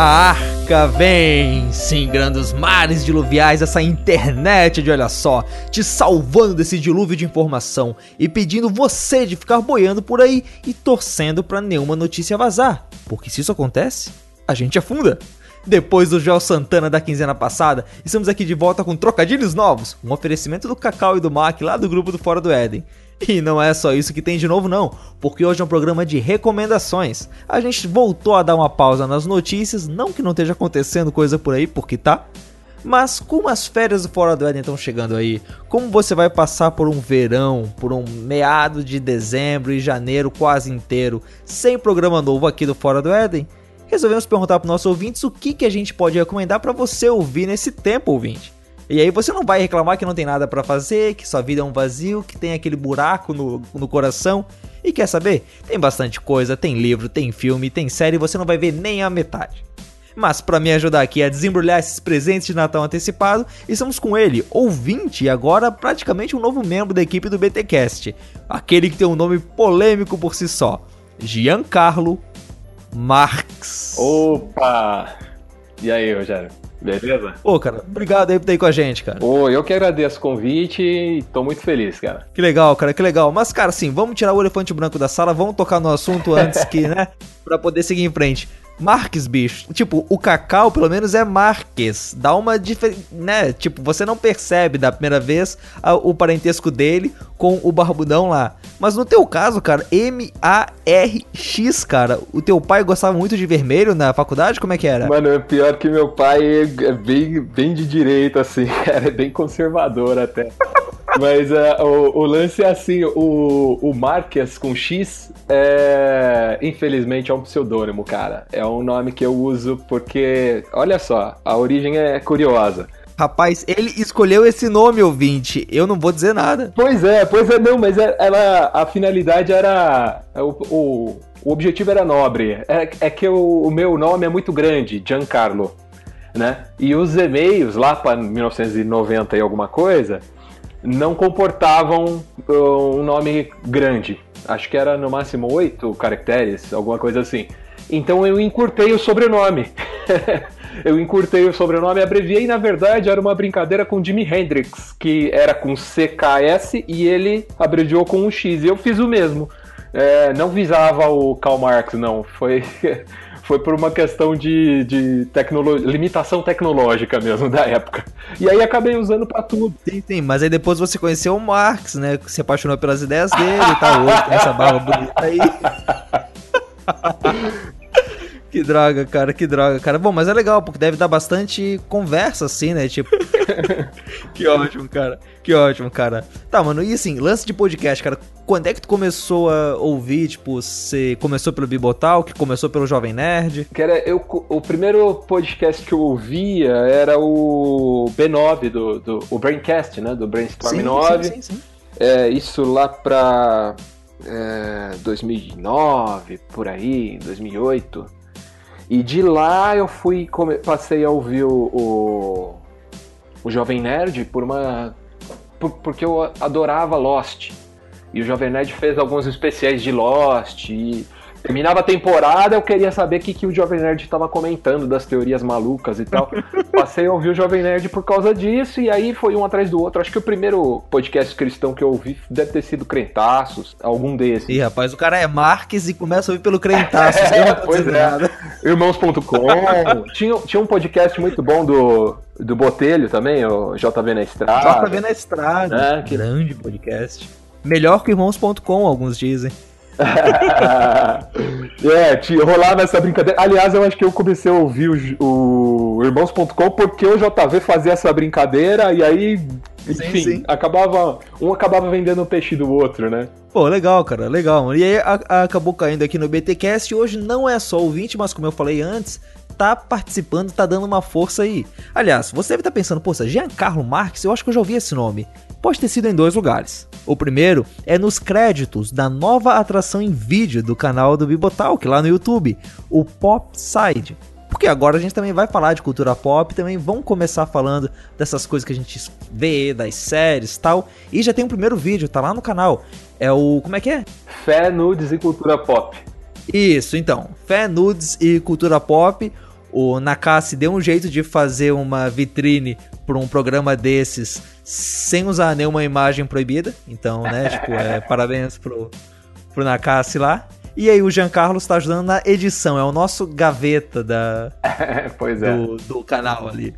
A arca vem, singrando os mares diluviais, essa internet de olha só, te salvando desse dilúvio de informação e pedindo você de ficar boiando por aí e torcendo pra nenhuma notícia vazar, porque se isso acontece, a gente afunda. Depois do Joel Santana da quinzena passada, estamos aqui de volta com trocadilhos novos, um oferecimento do Cacau e do Mac lá do grupo do Fora do Éden. E não é só isso que tem de novo não, porque hoje é um programa de recomendações. A gente voltou a dar uma pausa nas notícias, não que não esteja acontecendo coisa por aí, porque tá. Mas como as férias do Fora do Éden estão chegando aí, como você vai passar por um verão, por um meado de dezembro e janeiro quase inteiro, sem programa novo aqui do Fora do Éden, resolvemos perguntar para os nossos ouvintes o que a gente pode recomendar para você ouvir nesse tempo, ouvinte. E aí você não vai reclamar que não tem nada pra fazer, que sua vida é um vazio, que tem aquele buraco no coração. E quer saber? Tem bastante coisa, tem livro, tem filme, tem série, você não vai ver nem a metade. Mas pra me ajudar aqui a desembrulhar esses presentes de Natal antecipado, estamos com ele, ouvinte e agora praticamente um novo membro da equipe do BTcast. Aquele que tem um nome polêmico por si só. Giancarlo Marx. Opa! E aí, Rogério? Beleza? Pô, cara, obrigado aí por ter aí com a gente, cara. Pô, eu que agradeço o convite e tô muito feliz, cara. Que legal, cara, que legal. Mas, cara, assim, vamos tirar o elefante branco da sala, vamos tocar no assunto antes que, né, pra poder seguir em frente. Marques, bicho, tipo, o Cacau, pelo menos, é Marques. Dá uma diferença, né, tipo, você não percebe da primeira vez o parentesco dele com o barbudão lá. Mas no teu caso, cara, M-A-R-X, cara, o teu pai gostava muito de vermelho na faculdade? Como é que era? Mano, é pior que meu pai é bem de direita, assim, cara, é bem conservador até. Mas o lance é assim, o Marques com X, infelizmente, é um pseudônimo, cara. É um nome que eu uso porque, olha só, a origem é curiosa. Rapaz, ele escolheu esse nome, ouvinte, eu não vou dizer nada. Pois é, não, mas a finalidade era, o objetivo era nobre. É que o meu nome é muito grande, Giancarlo, né? E os e-mails lá para 1990 e alguma coisa... não comportavam um nome grande. Acho que era no máximo 8 caracteres, alguma coisa assim. Então eu encurtei o sobrenome. Abreviei, na verdade, era uma brincadeira com Jimi Hendrix, que era com CKS e ele abreviou com um X. E eu fiz o mesmo. Não visava o Karl Marx, não. Foi por uma questão de limitação tecnológica mesmo, da época. E aí acabei usando pra tudo. Sim, mas aí depois você conheceu o Marx, né? Se apaixonou pelas ideias dele e tal, hoje tem essa barba bonita aí. Que droga, cara. Bom, mas é legal, porque deve dar bastante conversa, assim, né? Tipo... Que ótimo, cara. Tá, mano, e assim, lance de podcast, cara, quando é que tu começou a ouvir, tipo, você começou pelo Bibotalk, começou pelo Jovem Nerd? Cara, o primeiro podcast que eu ouvia era o B9, o Braincast, né, do Brainstorm 9. Sim. Isso lá pra 2009, por aí, 2008. E de lá eu passei a ouvir o Jovem Nerd porque eu adorava Lost. E o Jovem Nerd fez alguns especiais de Lost. E terminava a temporada, eu queria saber o que o Jovem Nerd estava comentando das teorias malucas e tal. Passei a ouvir o Jovem Nerd por causa disso, e aí foi um atrás do outro. Acho que o primeiro podcast cristão que eu ouvi deve ter sido Crentaços, algum desses. Ih, rapaz, o cara é Marques e começa a ouvir pelo Crentaços. Irmãos.com. tinha um podcast muito bom do Botelho também, o JV na Estrada. JV na Estrada, né? Que grande podcast. Melhor que Irmãos.com, alguns dizem. Rolava essa brincadeira. Aliás, eu acho que eu comecei a ouvir o Irmãos.com porque o JV fazia essa brincadeira e aí, enfim, sim. Um acabava vendendo o peixe do outro, né? Pô, legal, cara, legal. E aí acabou caindo aqui no BTcast. Hoje não é só ouvinte, mas como eu falei antes, tá participando, tá dando uma força aí. Aliás, você deve estar pensando, poxa, Giancarlo Marx, eu acho que eu já ouvi esse nome. Pode ter sido em dois lugares. O primeiro é nos créditos da nova atração em vídeo do canal do Bibotalk, lá no YouTube, o Popside. Porque agora a gente também vai falar de cultura pop, também vão começar falando dessas coisas que a gente vê, das séries e tal. E já tem um primeiro vídeo, tá lá no canal. É o... como é que é? Fé, Nudes e Cultura Pop. Isso, então. Fé, Nudes e Cultura Pop. o Nakassi deu um jeito de fazer uma vitrine para um programa desses sem usar nenhuma imagem proibida. Então, né, tipo, parabéns pro Nakassi lá. E aí o Giancarlo está ajudando na edição, é o nosso gaveta do canal ali.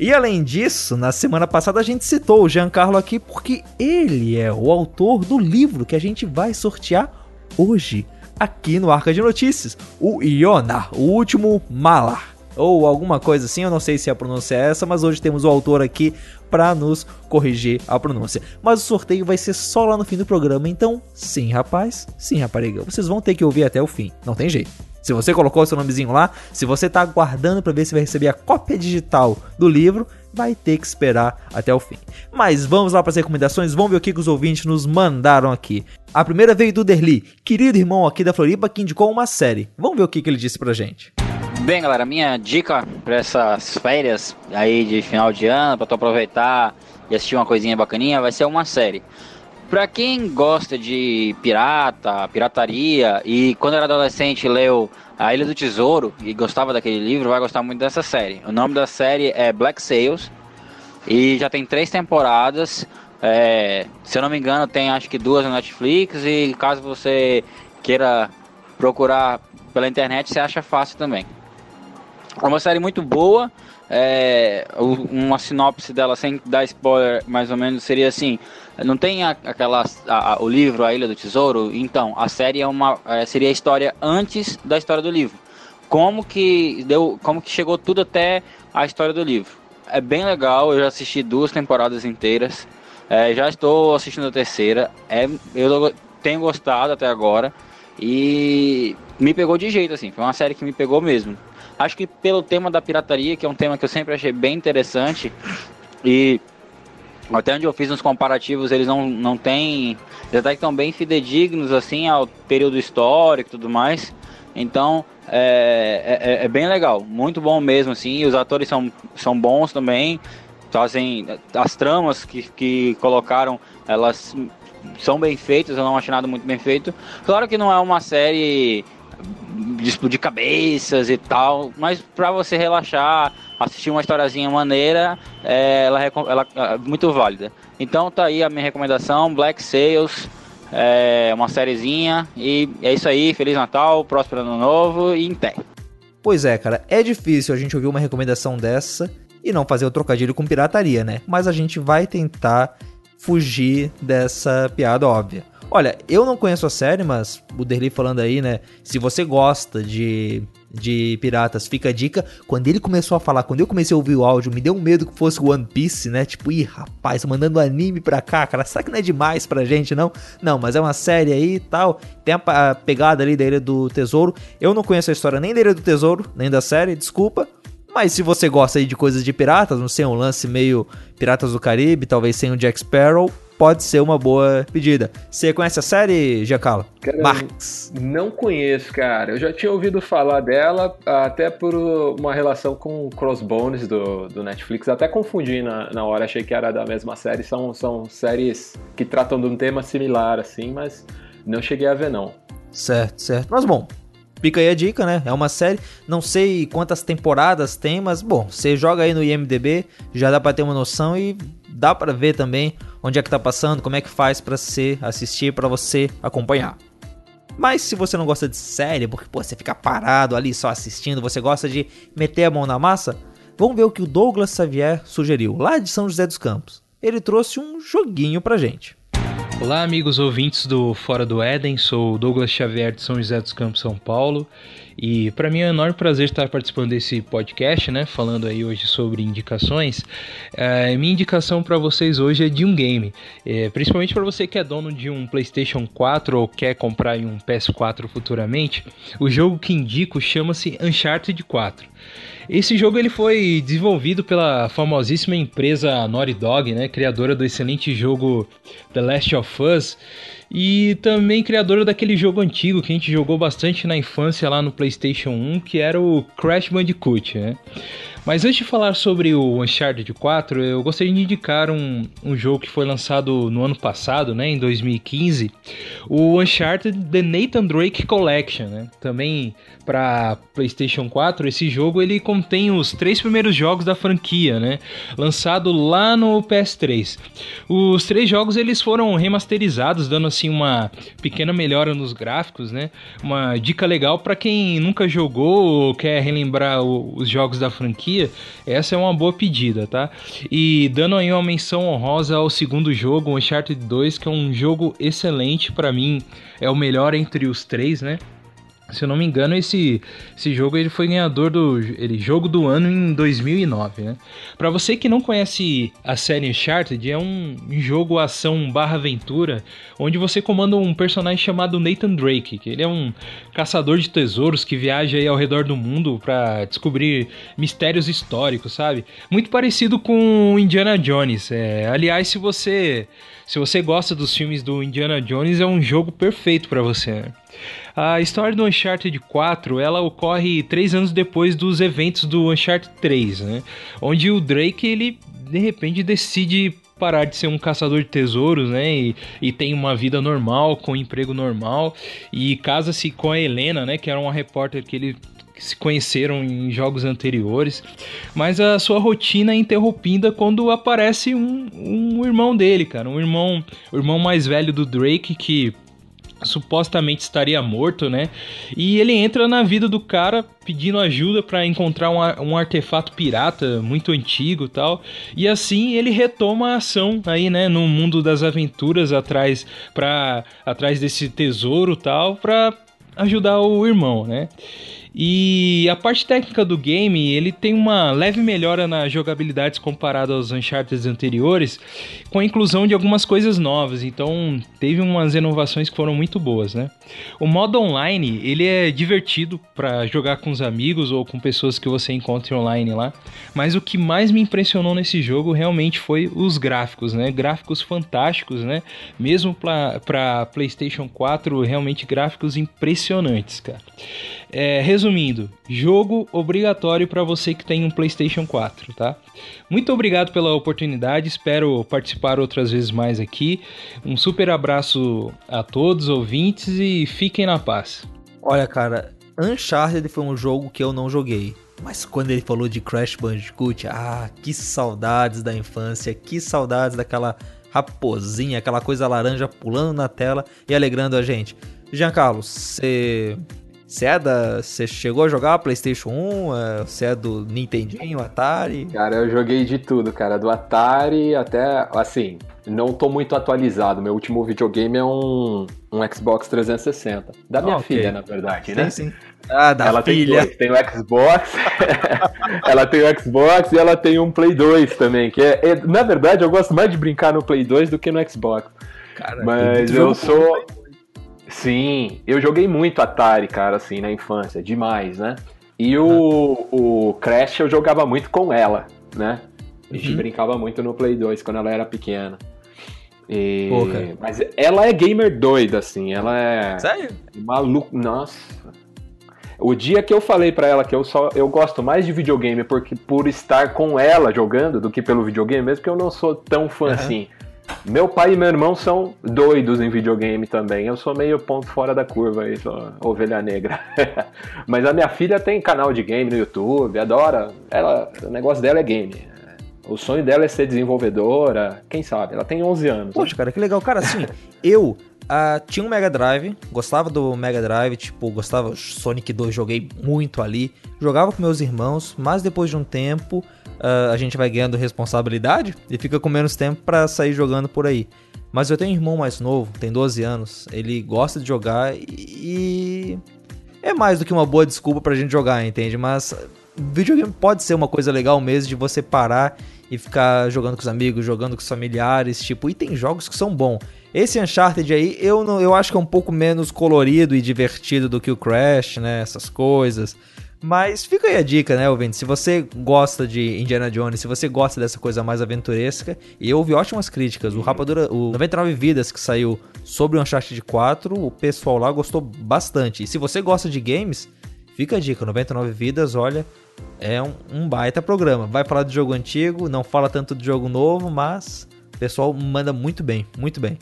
E além disso, na semana passada a gente citou o Giancarlo aqui porque ele é o autor do livro que a gente vai sortear hoje aqui no Arca de Notícias, o Iona, o último Malar, ou alguma coisa assim, eu não sei se a pronúncia é essa, mas hoje temos o autor aqui para nos corrigir a pronúncia. Mas o sorteio vai ser só lá no fim do programa, então sim, rapaz, sim, rapariga, vocês vão ter que ouvir até o fim, não tem jeito. Se você colocou seu nomezinho lá, se você tá aguardando para ver se vai receber a cópia digital do livro, vai ter que esperar até o fim. Mas vamos lá para as recomendações, vamos ver o que os ouvintes nos mandaram aqui. A primeira veio do Derli, querido irmão aqui da Floripa, que indicou uma série. Vamos ver o que ele disse pra gente. Bem, galera, minha dica para essas férias aí de final de ano, para tu aproveitar e assistir uma coisinha bacaninha, vai ser uma série. Pra quem gosta de pirataria e quando era adolescente leu A Ilha do Tesouro e gostava daquele livro, vai gostar muito dessa série. O nome da série é Black Sails e já tem 3 temporadas. Se eu não me engano, tem acho que 2 na Netflix e caso você queira procurar pela internet, você acha fácil também. É uma série muito boa. Uma sinopse dela, sem dar spoiler, mais ou menos seria assim: não tem o livro A Ilha do Tesouro? Então, a série seria a história antes da história do livro. Como que chegou tudo até a história do livro? É bem legal, eu já assisti 2 temporadas inteiras, já estou assistindo a terceira, eu tenho gostado até agora e me pegou de jeito, assim, foi uma série que me pegou mesmo. Acho que pelo tema da pirataria, que é um tema que eu sempre achei bem interessante, e até onde eu fiz uns comparativos, eles não têm, eles até estão bem fidedignos assim, ao período histórico e tudo mais, então é bem legal, muito bom mesmo, assim, os atores são bons também, fazem as tramas que colocaram, elas são bem feitas, eu não achei nada muito bem feito, claro que não é uma série de explodir cabeças e tal, mas pra você relaxar, assistir uma historiazinha maneira, ela é muito válida. Então tá aí a minha recomendação, Black Sails, uma sériezinha, e é isso aí, Feliz Natal, próspero ano novo e até. Pois é, cara, é difícil a gente ouvir uma recomendação dessa e não fazer o trocadilho com pirataria, né? Mas a gente vai tentar fugir dessa piada óbvia. Olha, eu não conheço a série, mas o Derli falando aí, né, se você gosta de piratas, fica a dica. Quando ele começou a falar, quando eu comecei a ouvir o áudio, me deu um medo que fosse One Piece, né, tipo, ih, rapaz, mandando anime pra cá, cara, será que não é demais pra gente, não? Não, mas é uma série aí e tal, tem a pegada ali da Ilha do Tesouro, eu não conheço a história nem da Ilha do Tesouro, nem da série, desculpa. Mas se você gosta aí de coisas de piratas, não sei, um lance meio Piratas do Caribe, talvez sem o Jack Sparrow, pode ser uma boa pedida. Você conhece a série, Giancarlo? Marx? Não conheço, cara. Eu já tinha ouvido falar dela, até por uma relação com o Crossbones do Netflix. Até confundi na hora, achei que era da mesma série. São séries que tratam de um tema similar, assim, mas não cheguei a ver, não. Certo, certo. Mas, bom, fica aí a dica, né? É uma série, não sei quantas temporadas tem, mas, bom, você joga aí no IMDB, já dá pra ter uma noção e dá pra ver também onde é que tá passando, como é que faz pra você assistir, pra você acompanhar. Mas se você não gosta de série, porque, pô, você fica parado ali só assistindo, você gosta de meter a mão na massa, vamos ver o que o Douglas Xavier sugeriu, lá de São José dos Campos. Ele trouxe um joguinho pra gente. Olá, amigos ouvintes do Fora do Éden, sou o Douglas Xavier de São José dos Campos, São Paulo, e para mim é um enorme prazer estar participando desse podcast, né, falando aí hoje sobre indicações. Minha indicação para vocês hoje é de um game, principalmente para você que é dono de um PlayStation 4 ou quer comprar um PS4 futuramente. O jogo que indico chama-se Uncharted 4. Esse jogo ele foi desenvolvido pela famosíssima empresa Naughty Dog, né, criadora do excelente jogo The Last of Us e também criadora daquele jogo antigo que a gente jogou bastante na infância lá no PlayStation 1, que era o Crash Bandicoot, né? Mas antes de falar sobre o Uncharted 4, eu gostaria de indicar um jogo que foi lançado no ano passado, né, em 2015, o Uncharted The Nathan Drake Collection, né? Também para PlayStation 4, esse jogo ele contém os 3 primeiros jogos da franquia, né, lançado lá no PS3. Os 3 jogos eles foram remasterizados, dando assim uma pequena melhora nos gráficos, né? Uma dica legal para quem nunca jogou ou quer relembrar os jogos da franquia, essa é uma boa pedida, tá? E dando aí uma menção honrosa ao segundo jogo, Uncharted 2, que é um jogo excelente, para mim é o melhor entre os 3, né? Se eu não me engano, esse jogo ele foi ganhador do jogo do ano em 2009, né? Pra você que não conhece a série Uncharted, é um jogo ação barra aventura, onde você comanda um personagem chamado Nathan Drake, que ele é um caçador de tesouros que viaja aí ao redor do mundo pra descobrir mistérios históricos, sabe? Muito parecido com Indiana Jones. Aliás, se você gosta dos filmes do Indiana Jones, é um jogo perfeito pra você, né? A história do Uncharted 4, ela ocorre 3 anos depois dos eventos do Uncharted 3, né? Onde o Drake, ele, de repente, decide parar de ser um caçador de tesouros, né? E tem uma vida normal, com um emprego normal, e casa-se com a Helena, né? Que era uma repórter que ele... que se conheceram em jogos anteriores, mas a sua rotina é interrompida quando aparece um irmão dele, cara, o irmão mais velho do Drake, que supostamente estaria morto, né? E ele entra na vida do cara pedindo ajuda para encontrar um artefato pirata muito antigo e tal. E assim ele retoma a ação aí, né, no mundo das aventuras atrás desse tesouro e tal, para ajudar o irmão, né? E a parte técnica do game, ele tem uma leve melhora na jogabilidade comparada aos Uncharted anteriores, com a inclusão de algumas coisas novas, então teve umas inovações que foram muito boas, né? O modo online, ele é divertido para jogar com os amigos ou com pessoas que você encontre online lá, mas o que mais me impressionou nesse jogo realmente foi os gráficos, né? Gráficos fantásticos, né? Mesmo para PlayStation 4, realmente gráficos impressionantes, cara. Resumindo, jogo obrigatório para você que tem um PlayStation 4, tá? Muito obrigado pela oportunidade, espero participar outras vezes mais aqui. Um super abraço a todos, ouvintes, e fiquem na paz. Olha, cara, Uncharted foi um jogo que eu não joguei, mas quando ele falou de Crash Bandicoot, que saudades da infância, que saudades daquela raposinha, aquela coisa laranja pulando na tela e alegrando a gente. Giancarlo, você chegou a jogar PlayStation 1? Você é do Nintendinho, Atari? Cara, eu joguei de tudo, cara. Do Atari até, assim, não tô muito atualizado. Meu último videogame é um Xbox 360. Da minha filha, na verdade, né? Sim. Ah, da ela filha. Tem o Xbox, ela tem o Xbox e ela tem um Play 2 também. Que na verdade, eu gosto mais de brincar no Play 2 do que no Xbox. Cara, mas eu sou... Sim, eu joguei muito Atari, cara, assim, na infância, demais, né? E o Crash eu jogava muito com ela, né? A gente brincava muito no Play 2 quando ela era pequena. E... Pô, cara. Mas ela é gamer doida, assim, ela é... Sério? Maluca, nossa. O dia que eu falei pra ela que eu gosto mais de videogame por estar com ela jogando do que pelo videogame, mesmo que eu não sou tão fã assim... Meu pai e meu irmão são doidos em videogame também. Eu sou meio ponto fora da curva aí, só ovelha negra. Mas a minha filha tem canal de game no YouTube, adora. Ela, o negócio dela é game. O sonho dela é ser desenvolvedora, quem sabe? Ela tem 11 anos. Poxa, cara, que legal. Cara, assim, eu tinha um Mega Drive, gostava do Mega Drive, tipo, gostava Sonic 2, joguei muito ali. Jogava com meus irmãos, mas depois de um tempo... a gente vai ganhando responsabilidade e fica com menos tempo pra sair jogando por aí. Mas eu tenho um irmão mais novo, tem 12 anos, ele gosta de jogar e... é mais do que uma boa desculpa pra gente jogar, entende? Mas videogame pode ser uma coisa legal mesmo de você parar e ficar jogando com os amigos, jogando com os familiares, tipo... E tem jogos que são bons. Esse Uncharted aí, eu acho que é um pouco menos colorido e divertido do que o Crash, né? Essas coisas... Mas fica aí a dica, né, ouvinte? Se você gosta de Indiana Jones, se você gosta dessa coisa mais aventuresca, e eu ouvi ótimas críticas. O 99 Vidas que saiu sobre o Uncharted 4, o pessoal lá gostou bastante. E se você gosta de games, Fica a dica, 99 Vidas, olha, é um baita programa. Vai falar do jogo antigo, não fala tanto do jogo novo, mas o pessoal manda muito bem, muito bem.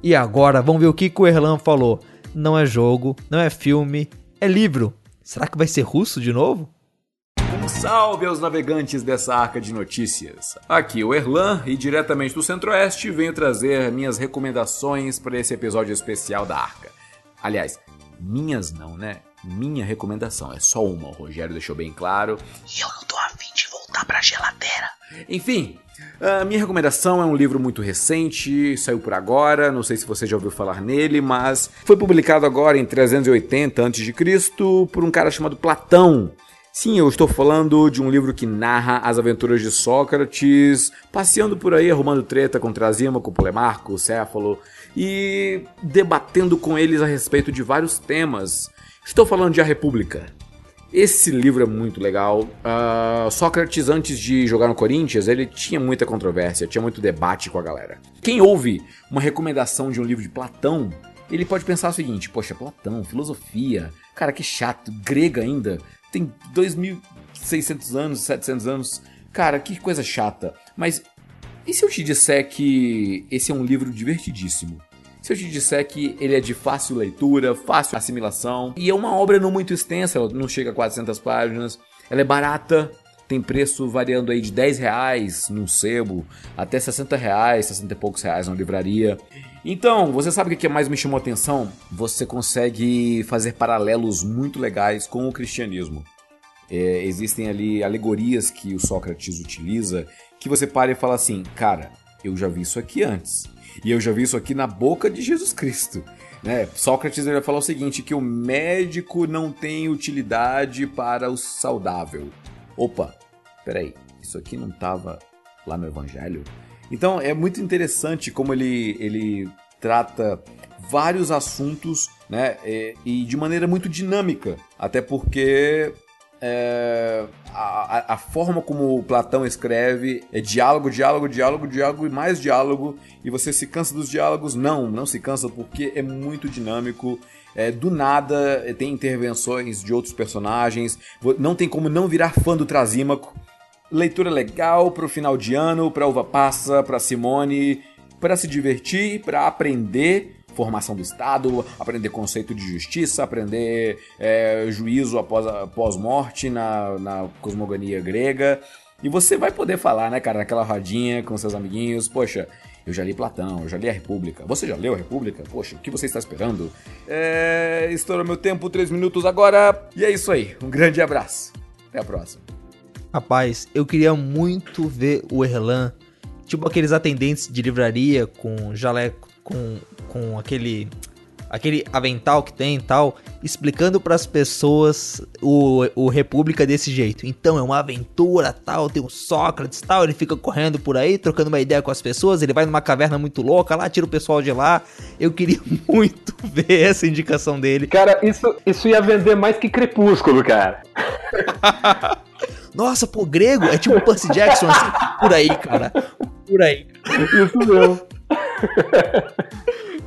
E agora, vamos ver o que o Erlan falou. Não é jogo, não é filme, é livro. Será que vai ser russo de novo? Um salve aos navegantes dessa arca de notícias. Aqui o Erlan e diretamente do Centro-Oeste venho trazer minhas recomendações para esse episódio especial da arca. Aliás, minhas não, né? Minha recomendação é só uma, o Rogério deixou bem claro. E eu não tô afim de voltar pra geladeira. Enfim, a minha recomendação é um livro muito recente, saiu por agora, não sei se você já ouviu falar nele, mas foi publicado agora em 380 a.C. por um cara chamado Platão. Sim, eu estou falando de um livro que narra as aventuras de Sócrates, passeando por aí, arrumando treta com Trasímaco, Polemarco, Céfalo e debatendo com eles a respeito de vários temas. Estou falando de A República. Esse livro é muito legal. Sócrates, antes de jogar no Corinthians, ele tinha muita controvérsia, tinha muito debate com a galera. Quem ouve uma recomendação de um livro de Platão, ele pode pensar o seguinte: poxa, Platão, filosofia, cara, que chato, grega ainda, tem 2.600 anos, 700 anos, cara, que coisa chata. Mas e se eu te disser que esse é um livro divertidíssimo? Se eu te disser que ele é de fácil leitura, fácil assimilação, e é uma obra não muito extensa, ela não chega a 400 páginas, ela é barata, tem preço variando aí de R$10 num sebo, até R$60, 60 e poucos reais na livraria. Então, você sabe o que mais me chamou a atenção? Você consegue fazer paralelos muito legais com o cristianismo. Existem ali alegorias que o Sócrates utiliza, que você para e fala assim, cara, eu já vi isso aqui antes. E eu já vi isso aqui na boca de Jesus Cristo, né? Sócrates ele vai falar o seguinte, que o médico não tem utilidade para o saudável. Opa, peraí, isso aqui não estava lá no Evangelho? Então é muito interessante como ele trata vários assuntos, né? E de maneira muito dinâmica, até porque... A forma como Platão escreve é diálogo, diálogo, diálogo, diálogo e mais diálogo. E você se cansa dos diálogos? Não, não se cansa porque é muito dinâmico. Do nada tem intervenções de outros personagens. Não tem como não virar fã do Trasímaco. Leitura legal para o final de ano, para Uva Passa, para Simone, para se divertir, para aprender... formação do Estado, aprender conceito de justiça, aprender juízo após morte na cosmogonia grega. E você vai poder falar, né, cara, naquela rodinha com seus amiguinhos, poxa, eu já li Platão, eu já li A República. Você já leu A República? Poxa, o que você está esperando? Estourou meu tempo, 3 minutos agora. E é isso aí, um grande abraço. Até a próxima. Rapaz, eu queria muito ver o Erlan, tipo aqueles atendentes de livraria com jaleco, com aquele avental que tem e tal, explicando para as pessoas o República desse jeito. Então é uma aventura, tal, tem o Sócrates, tal, ele fica correndo por aí, trocando uma ideia com as pessoas, ele vai numa caverna muito louca, lá tira o pessoal de lá. Eu queria muito ver essa indicação dele. Cara, isso ia vender mais que Crepúsculo, cara. Nossa, pô, grego, é tipo Percy Jackson, assim, por aí, cara. Por aí. Isso mesmo.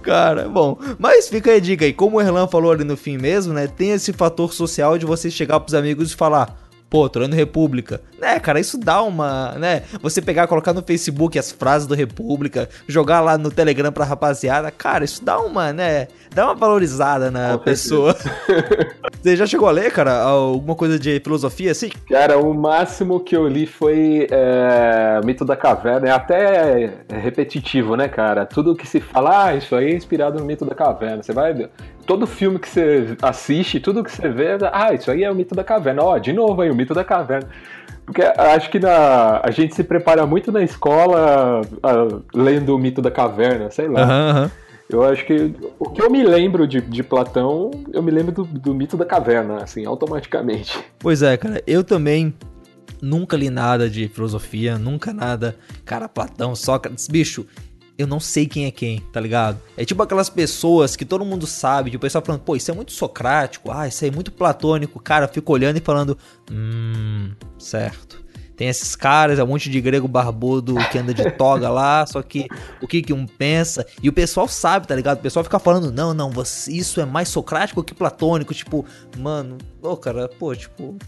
Cara, bom, mas fica a dica aí, como o Erlan falou ali no fim mesmo, né, tem esse fator social de você chegar pros amigos e falar, pô, tô lendo República, né, cara, isso dá uma, né, você pegar, colocar no Facebook as frases do República, jogar lá no Telegram pra rapaziada, cara, isso dá uma, né, dá uma valorizada na pessoa. Você já chegou a ler, cara, alguma coisa de filosofia, assim? Cara, o máximo que eu li foi Mito da Caverna, é até repetitivo, né, cara, tudo que se fala, isso aí é inspirado no Mito da Caverna, você vai... Todo filme que você assiste, tudo que você vê, isso aí é o Mito da Caverna, de novo aí, o Mito da Caverna. Porque acho que a gente se prepara muito na escola lendo o Mito da Caverna, sei lá. Uhum. Eu acho que o que eu me lembro de Platão, eu me lembro do Mito da Caverna, assim, automaticamente. Pois é, cara, eu também nunca li nada de filosofia, nunca nada. Cara, Platão, Sócrates, bicho... Eu não sei quem é quem, tá ligado? É tipo aquelas pessoas que todo mundo sabe, de o pessoal falando, pô, isso é muito socrático, isso aí é muito platônico. Cara, eu fico olhando e falando, certo. Tem esses caras, é um monte de grego barbudo que anda de toga lá, só que o que um pensa, e o pessoal sabe, tá ligado? O pessoal fica falando, não, isso é mais socrático que platônico, tipo, mano, cara,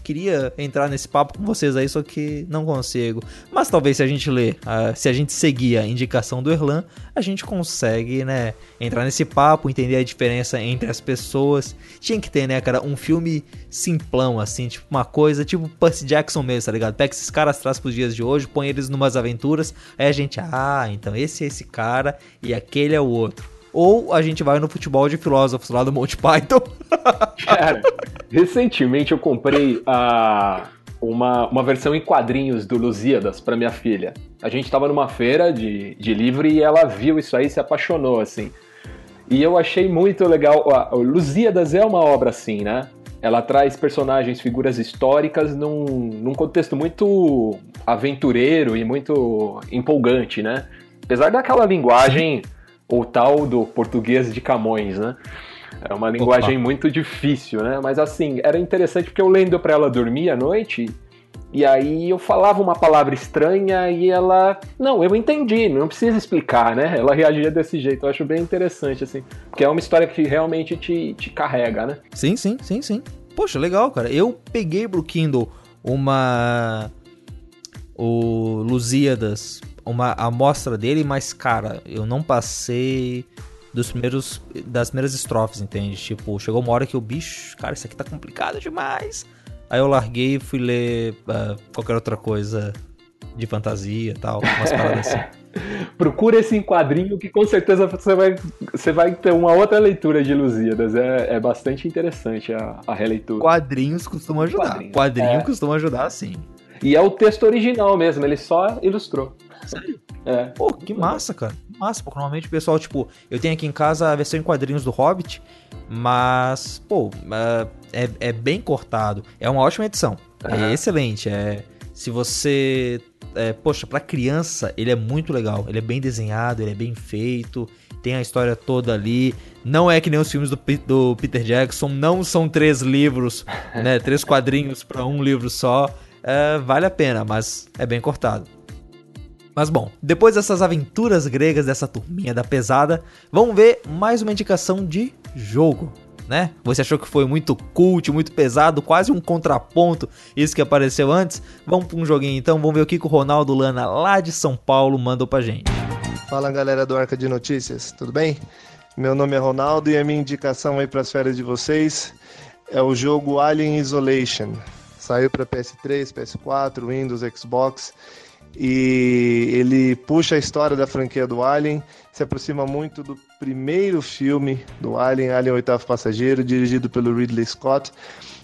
queria entrar nesse papo com vocês aí, só que não consigo. Mas talvez se a gente ler, se a gente seguir a indicação do Erlan, a gente consegue, né, entrar nesse papo, entender a diferença entre as pessoas. Tinha que ter, né, cara, um filme simplão, assim, tipo uma coisa, tipo Percy Jackson mesmo, tá ligado? Pega esses caras, traz pros dias de hoje, põe eles numas aventuras, aí a gente, então esse é esse cara e aquele é o outro. Ou a gente vai no futebol de filósofos lá do Monty Python. Cara, recentemente eu comprei uma versão em quadrinhos do Lusíadas pra minha filha. A gente tava numa feira de livro e ela viu isso aí e se apaixonou, assim. E eu achei muito legal. O Lusíadas é uma obra assim, né? Ela traz personagens, figuras históricas num contexto muito aventureiro e muito empolgante, né? Apesar daquela linguagem... ou tal do português de Camões, né? Era uma linguagem muito difícil, né? Mas assim, era interessante porque eu lendo pra ela dormir à noite, e aí eu falava uma palavra estranha e ela... Não, eu entendi, não precisa explicar, né? Ela reagia desse jeito, eu acho bem interessante, assim. Porque é uma história que realmente te carrega, né? Sim. Poxa, legal, cara. Eu peguei pro Kindle o Lusíadas... uma amostra dele, mas, cara, eu não passei das primeiras estrofes, entende? Tipo, chegou uma hora que o bicho, cara, isso aqui tá complicado demais. Aí eu larguei e fui ler qualquer outra coisa de fantasia e tal, umas paradas assim. Procura esse quadrinho que com certeza você vai ter uma outra leitura de Lusíadas. É bastante interessante a releitura. Quadrinhos costumam ajudar. Costuma ajudar, sim. E é o texto original mesmo, ele só ilustrou. Sério? É. Pô, que massa, cara. Massa, porque normalmente o pessoal, tipo, eu tenho aqui em casa a versão em quadrinhos do Hobbit, mas, pô, é bem cortado. É uma ótima edição. Uhum. É excelente. Se você... poxa, pra criança, ele é muito legal. Ele é bem desenhado, ele é bem feito, tem a história toda ali. Não é que nem os filmes do Peter Jackson, não são 3 livros, né? 3 quadrinhos pra um livro só. Vale a pena, mas é bem cortado. Mas bom, depois dessas aventuras gregas dessa turminha da pesada, vamos ver mais uma indicação de jogo, né? Você achou que foi muito cult, muito pesado, quase um contraponto isso que apareceu antes? Vamos para um joguinho então, vamos ver o que o Ronaldo Lana lá de São Paulo mandou pra gente. Fala galera do Arca de Notícias, tudo bem? Meu nome é Ronaldo e a minha indicação aí para as férias de vocês é o jogo Alien Isolation. Saiu para PS3, PS4, Windows, Xbox... E ele puxa a história da franquia do Alien, se aproxima muito do primeiro filme do Alien, Alien Oitavo Passageiro, dirigido pelo Ridley Scott.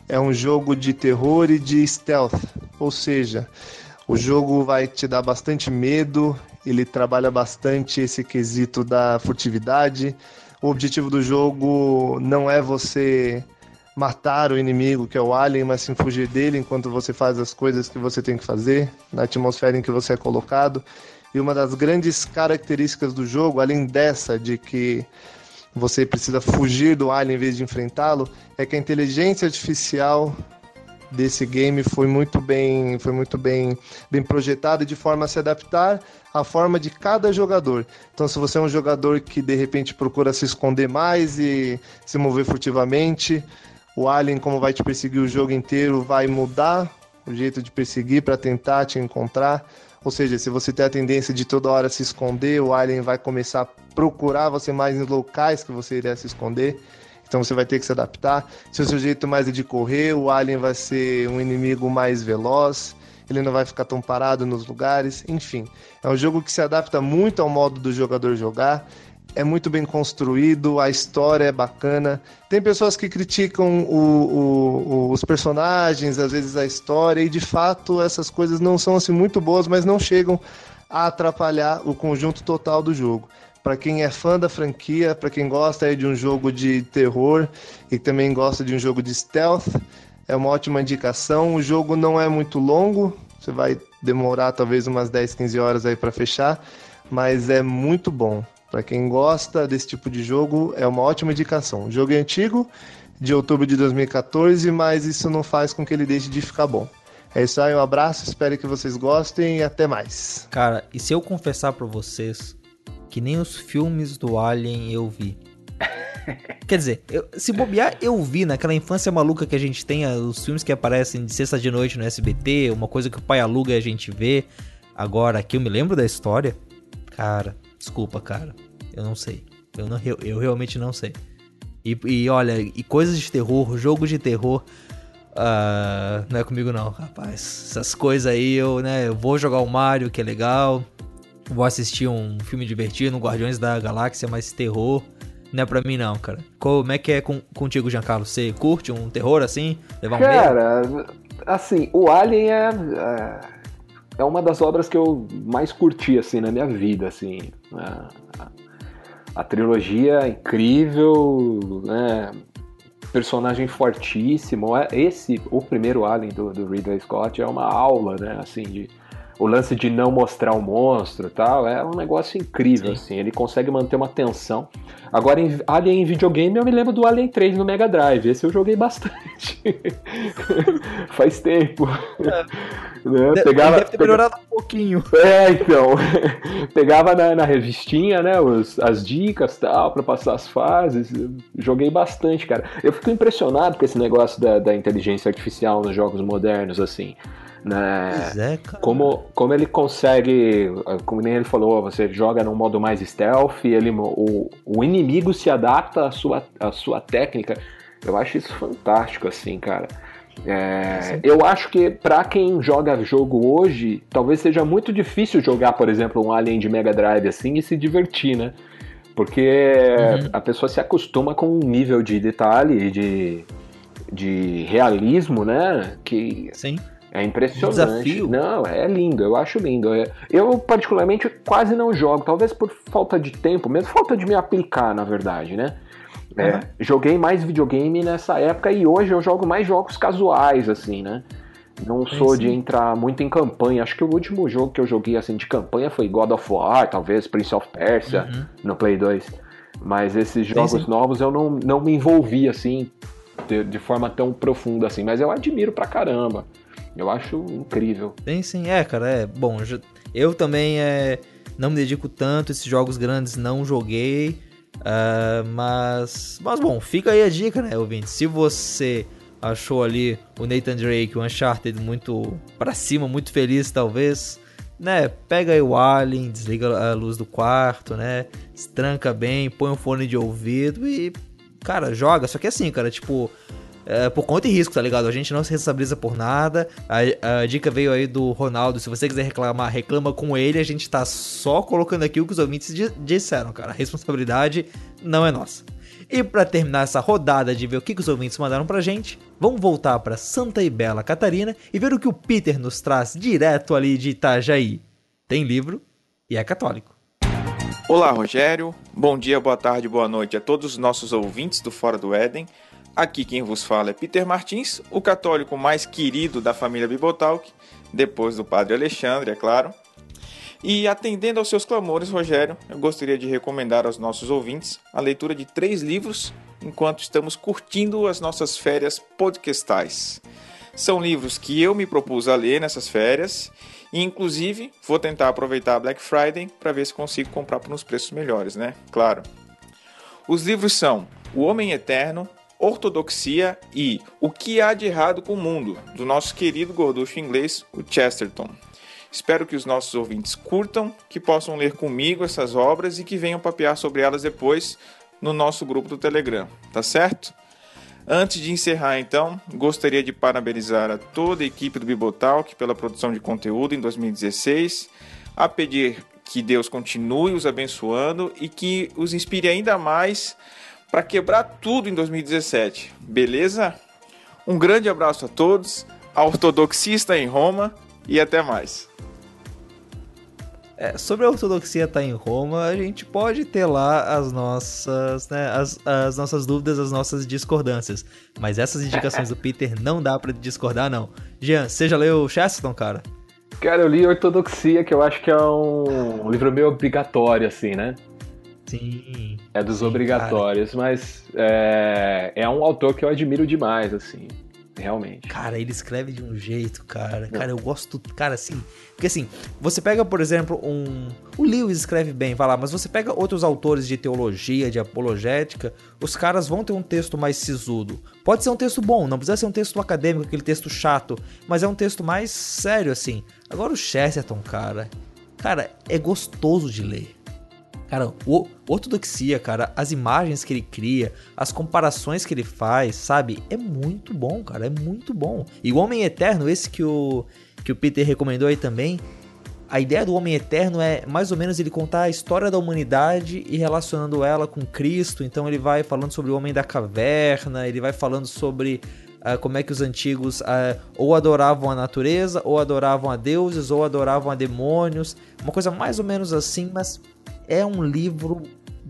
É um jogo de terror e de stealth, ou seja, o jogo vai te dar bastante medo, ele trabalha bastante esse quesito da furtividade. O objetivo do jogo não é você matar o inimigo, que é o Alien, mas sim fugir dele enquanto você faz as coisas que você tem que fazer, na atmosfera em que você é colocado. E uma das grandes características do jogo, além dessa de que você precisa fugir do Alien em vez de enfrentá-lo, é que a inteligência artificial desse game foi muito bem projetada de forma a se adaptar à forma de cada jogador. Então, se você é um jogador que, de repente, procura se esconder mais e se mover furtivamente... O Alien, como vai te perseguir o jogo inteiro, vai mudar o jeito de perseguir para tentar te encontrar. Ou seja, se você tem a tendência de toda hora se esconder, o Alien vai começar a procurar você mais em locais que você iria se esconder. Então você vai ter que se adaptar. Se o seu jeito mais é de correr, o Alien vai ser um inimigo mais veloz. Ele não vai ficar tão parado nos lugares. Enfim, é um jogo que se adapta muito ao modo do jogador jogar. É muito bem construído, a história é bacana. Tem pessoas que criticam os personagens, às vezes a história, e de fato essas coisas não são assim muito boas, mas não chegam a atrapalhar o conjunto total do jogo. Para quem é fã da franquia, para quem gosta de um jogo de terror e também gosta de um jogo de stealth, é uma ótima indicação. O jogo não é muito longo, você vai demorar talvez umas 10, 15 horas aí para fechar, mas é muito bom. Para quem gosta desse tipo de jogo, é uma ótima indicação. O jogo é antigo, de outubro de 2014, mas isso não faz com que ele deixe de ficar bom. É isso aí, um abraço, espero que vocês gostem e até mais. Cara, e se eu confessar pra vocês que nem os filmes do Alien eu vi? Quer dizer, se bobear, eu vi naquela infância maluca que a gente tem, os filmes que aparecem de sexta de noite no SBT, uma coisa que o pai aluga e a gente vê. Agora, aqui eu me lembro da história. Cara, desculpa, cara. Eu não sei. Eu realmente não sei. E olha, e coisas de terror, jogo de terror... não é comigo não, rapaz. Essas coisas aí, eu vou jogar o Mario, que é legal. Vou assistir um filme divertido, um Guardiões da Galáxia, mas terror... Não é pra mim não, cara. Como é que é contigo, Giancarlo? Você curte um terror assim? Levar um cara, meio? Assim, o Alien é uma das obras que eu mais curti, assim, na minha vida, assim. A trilogia incrível, né? Personagem fortíssimo. O primeiro Alien do Ridley Scott é uma aula, né, assim, o lance de não mostrar o monstro e tal, é um negócio incrível, assim, ele consegue manter uma tensão. Agora, Alien em videogame, eu me lembro do Alien 3 no Mega Drive, esse eu joguei bastante, faz tempo. Né? Deve ter melhorado um pouquinho. Então, pegava na revistinha, né, as dicas e tal, pra passar as fases, joguei bastante, cara. Eu fico impressionado com esse negócio da inteligência artificial nos jogos modernos, assim. Né? É, como ele consegue, como nem ele falou, você joga num modo mais stealth, o inimigo se adapta à sua técnica. Eu acho isso fantástico, assim, cara. Eu acho que pra quem joga jogo hoje, talvez seja muito difícil jogar, por exemplo, um Alien de Mega Drive assim e se divertir, né? Porque a pessoa se acostuma com um nível de detalhe e de realismo, né? Que... Sim. É impressionante. Desafio. Não, é lindo, eu acho lindo. Eu, particularmente, quase não jogo, talvez por falta de tempo, mesmo falta de me aplicar, na verdade, né? Uhum. Joguei mais videogame nessa época e hoje eu jogo mais jogos casuais, assim, né? Não sou de entrar muito em campanha. Acho que o último jogo que eu joguei, assim, de campanha foi God of War, talvez Prince of Persia, no Play 2. Mas esses jogos novos eu não me envolvi, assim, de forma tão profunda, assim. Mas eu admiro pra caramba. Eu acho incrível. Sim, cara, bom, eu também não me dedico tanto, esses jogos grandes não joguei, mas bom, fica aí a dica, né, ouvinte? Se você achou ali o Nathan Drake, o Uncharted muito pra cima, muito feliz talvez, né, pega aí o Alien, desliga a luz do quarto, né, tranca bem, põe um fone de ouvido e, cara, joga. Só que assim, cara, tipo... por conta e risco, tá ligado? A gente não se responsabiliza por nada. A dica veio aí do Ronaldo. Se você quiser reclamar, reclama com ele. A gente tá só colocando aqui o que os ouvintes disseram, cara. A responsabilidade não é nossa. E pra terminar essa rodada de ver o que os ouvintes mandaram pra gente, vamos voltar pra Santa e Bela Catarina e ver o que o Peter nos traz direto ali de Itajaí. Tem livro e é católico. Olá, Rogério. Bom dia, boa tarde, boa noite a todos os nossos ouvintes do Fora do Éden. Aqui quem vos fala é Peter Martins, o católico mais querido da família Bibotalk, depois do padre Alexandre, é claro. E atendendo aos seus clamores, Rogério, eu gostaria de recomendar aos nossos ouvintes a leitura de 3 livros enquanto estamos curtindo as nossas férias podcastais. São livros que eu me propus a ler nessas férias e, inclusive, vou tentar aproveitar a Black Friday para ver se consigo comprar por uns preços melhores, né? Claro. Os livros são O Homem Eterno, Ortodoxia e O que há de errado com o mundo, do nosso querido gorducho inglês, o Chesterton. Espero que os nossos ouvintes curtam, que possam ler comigo essas obras e que venham papear sobre elas depois no nosso grupo do Telegram, tá certo? Antes de encerrar, então, gostaria de parabenizar a toda a equipe do Bibotalk pela produção de conteúdo em 2016, a pedir que Deus continue os abençoando e que os inspire ainda mais para quebrar tudo em 2017, beleza? Um grande abraço a todos, a ortodoxia está em Roma e até mais. Sobre a ortodoxia estar em Roma, a gente pode ter lá as nossas, né, as nossas dúvidas, as nossas discordâncias. Mas essas indicações do Peter não dá para discordar, não. Jean, você já leu Chesterton, cara? Cara, eu li Ortodoxia, que eu acho que é um livro meio obrigatório, assim, né? Sim, é dos obrigatórios, cara. Mas é um autor que eu admiro demais, assim. realmente. Cara, ele escreve de um jeito, cara. Cara, eu gosto, cara, assim... Porque assim, você pega, por exemplo, O Lewis escreve bem, vai lá, mas você pega outros autores de teologia, de apologética, os caras vão ter um texto mais sisudo. Pode ser um texto bom, não precisa ser um texto acadêmico, aquele texto chato, mas é um texto mais sério, assim. Agora o Chesterton, cara, é gostoso de ler. Cara, o Ortodoxia, cara, as imagens que ele cria, as comparações que ele faz, sabe? É muito bom, cara, é muito bom. E o Homem Eterno, esse que o Peter recomendou aí também, a ideia do Homem Eterno é, mais ou menos, ele contar a história da humanidade e relacionando ela com Cristo. Então ele vai falando sobre o Homem da Caverna, ele vai falando sobre... como é que os antigos ou adoravam a natureza, ou adoravam a deuses, ou adoravam a demônios. Uma coisa mais ou menos assim, mas é um livro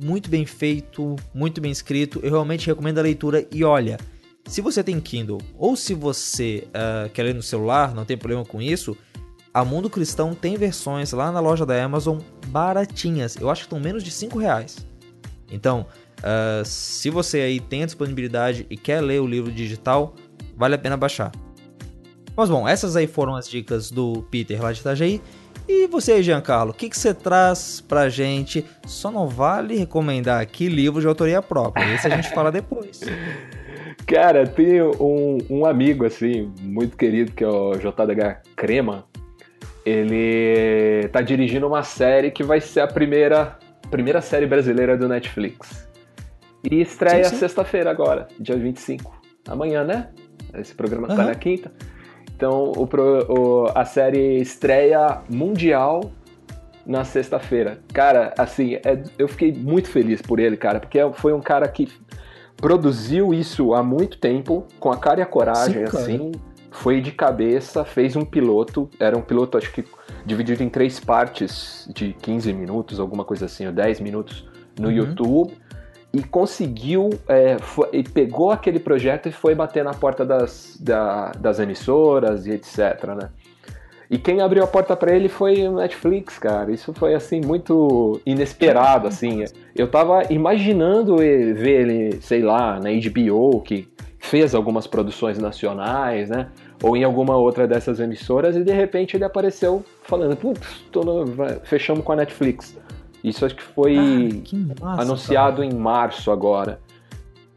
muito bem feito, muito bem escrito. Eu realmente recomendo a leitura. E olha, se você tem Kindle, ou se você quer ler no celular, não tem problema com isso, a Mundo Cristão tem versões lá na loja da Amazon baratinhas. Eu acho que estão menos de R$5. Então... se você aí tem a disponibilidade e quer ler o livro digital, vale a pena baixar. Mas bom, essas aí foram as dicas do Peter lá de Itajaí. E você aí, Giancarlo, o que você traz pra gente? Só não vale recomendar aqui livro de autoria própria, esse a gente fala depois. Cara, tem um amigo assim, muito querido, que é o JDH Crema. Ele tá dirigindo uma série que vai ser a primeira série brasileira do Netflix. E estreia sexta-feira agora, dia 25. Amanhã, né? Esse programa tá na quinta. Então, a série estreia mundial na sexta-feira. Cara, assim, eu fiquei muito feliz por ele, cara. Porque foi um cara que produziu isso há muito tempo, com a cara e a coragem, assim. Foi de cabeça, fez um piloto. Era um piloto, acho que, dividido em 3 partes de 15 minutos, alguma coisa assim, ou 10 minutos no YouTube. E conseguiu, e pegou aquele projeto e foi bater na porta das emissoras e etc, né? E quem abriu a porta pra ele foi o Netflix, cara. Isso foi, assim, muito inesperado, assim. Eu tava imaginando ver ele, sei lá, na HBO, que fez algumas produções nacionais, né? Ou em alguma outra dessas emissoras, e de repente ele apareceu falando, putz, fechamos com a Netflix. Isso acho que foi anunciado em março agora.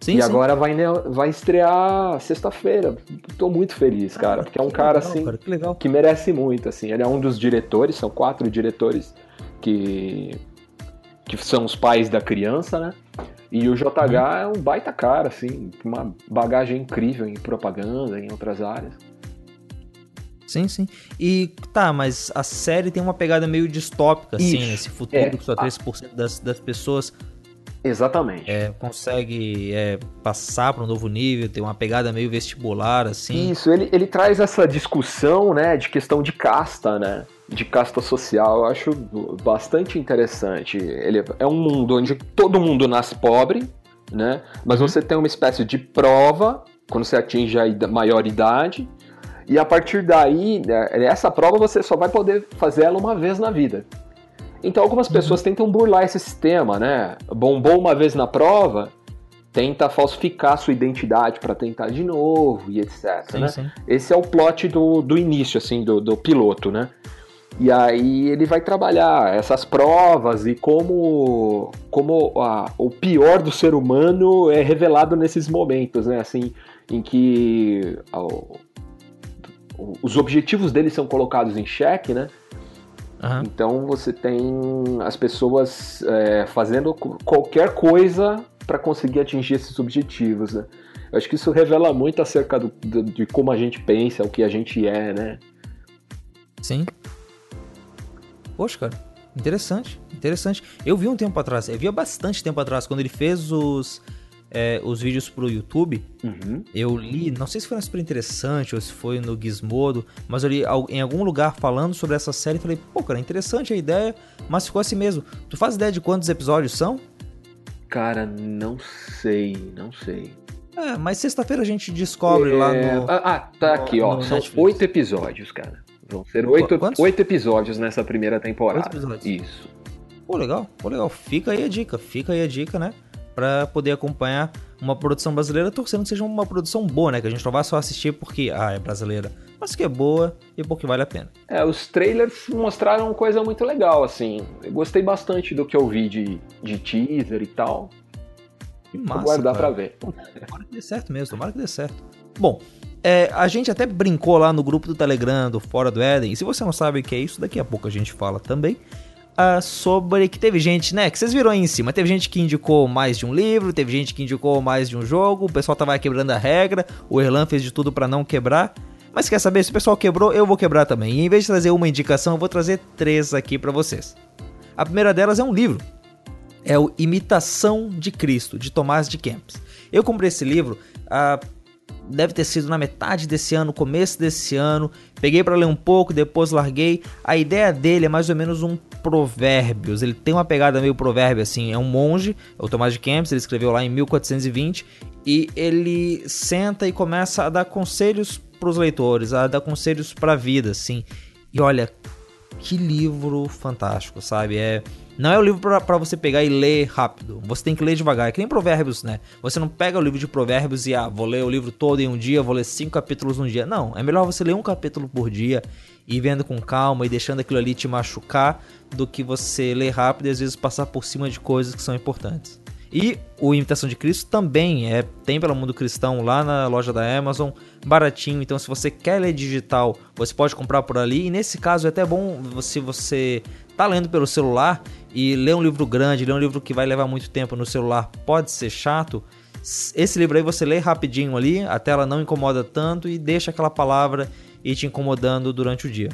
Sim, e agora vai estrear sexta-feira. Tô muito feliz, cara, porque é um cara, legal, assim, cara, que merece muito, assim. Ele é um dos diretores, são 4 diretores que são os pais da criança, né? E o JH é um baita cara, assim, uma bagagem incrível em propaganda, em outras áreas. Sim, sim. E tá, mas a série tem uma pegada meio distópica, assim, nesse futuro que só 3% das pessoas... Exatamente. Consegue passar para um novo nível, tem uma pegada meio vestibular, assim. Isso, ele traz essa discussão, né, de questão de casta, né, de casta social, eu acho bastante interessante. Ele é um mundo onde todo mundo nasce pobre, né, mas você tem uma espécie de prova quando você atinge a maior idade. E a partir daí, essa prova você só vai poder fazer ela uma vez na vida. Então algumas pessoas tentam burlar esse sistema, né? Bombou uma vez na prova, tenta falsificar sua identidade para tentar de novo e etc, sim, né? Sim. Esse é o plot do início, assim, do piloto, né? E aí ele vai trabalhar essas provas e como o pior do ser humano é revelado nesses momentos, né? Assim, em que... os objetivos deles são colocados em xeque, né? Então você tem as pessoas fazendo qualquer coisa para conseguir atingir esses objetivos, né? Eu acho que isso revela muito acerca de como a gente pensa, o que a gente é, né? Sim. Poxa, cara, interessante. Eu vi há bastante tempo atrás, quando ele fez os vídeos pro YouTube, eu li, não sei se foi na Super Interessante ou se foi no Gizmodo, mas eu li em algum lugar falando sobre essa série e falei, pô, cara, interessante a ideia, mas ficou assim mesmo. Tu faz ideia de quantos episódios são? Cara, não sei. Mas sexta-feira a gente descobre lá no... tá aqui, ó, são Netflix. 8 episódios, cara. Vão ser 8 episódios nessa primeira temporada. 8 episódios. Isso. Pô, legal. Fica aí a dica, né? para poder acompanhar uma produção brasileira, torcendo que seja uma produção boa, né? Que a gente não vá só assistir porque, é brasileira, mas que é boa e porque vale a pena. É, os trailers mostraram coisa muito legal, assim. Eu gostei bastante do que eu vi de teaser e tal. Que massa, vou guardar para ver. Tomara que dê certo mesmo, tomara que dê certo. Bom, a gente até brincou lá no grupo do Telegram, do Fora do Éden, e se você não sabe o que é isso, daqui a pouco a gente fala também. Sobre que teve gente, né, que vocês viram aí em cima, teve gente que indicou mais de um livro, teve gente que indicou mais de um jogo, o pessoal tava quebrando a regra, o Erlan fez de tudo pra não quebrar, mas quer saber, se o pessoal quebrou, eu vou quebrar também, e em vez de trazer uma indicação, eu vou trazer três aqui pra vocês. A primeira delas é um livro, é o Imitação de Cristo, de Tomás de Kempis. Eu comprei esse livro, deve ter sido na metade desse ano, começo desse ano, peguei pra ler um pouco, depois larguei. A ideia dele é mais ou menos um Provérbios, ele tem uma pegada meio provérbio, assim, é um monge, é o Tomás de Kempis, ele escreveu lá em 1420, e ele senta e começa a dar conselhos pros leitores, a dar conselhos pra vida, assim, e olha, que livro fantástico, sabe, não é o livro pra você pegar e ler rápido, você tem que ler devagar, é que nem provérbios, né, você não pega o livro de provérbios e, vou ler o livro todo em um dia, vou ler 5 capítulos num dia, não, é melhor você ler um capítulo por dia, e vendo com calma e deixando aquilo ali te machucar, do que você ler rápido e às vezes passar por cima de coisas que são importantes. E o Imitação de Cristo também tem pelo mundo cristão lá na loja da Amazon, baratinho, então se você quer ler digital, você pode comprar por ali, e nesse caso é até bom se você tá lendo pelo celular e ler um livro grande, ler um livro que vai levar muito tempo no celular, pode ser chato, esse livro aí você lê rapidinho ali, a tela não incomoda tanto e deixa aquela palavra e te incomodando durante o dia.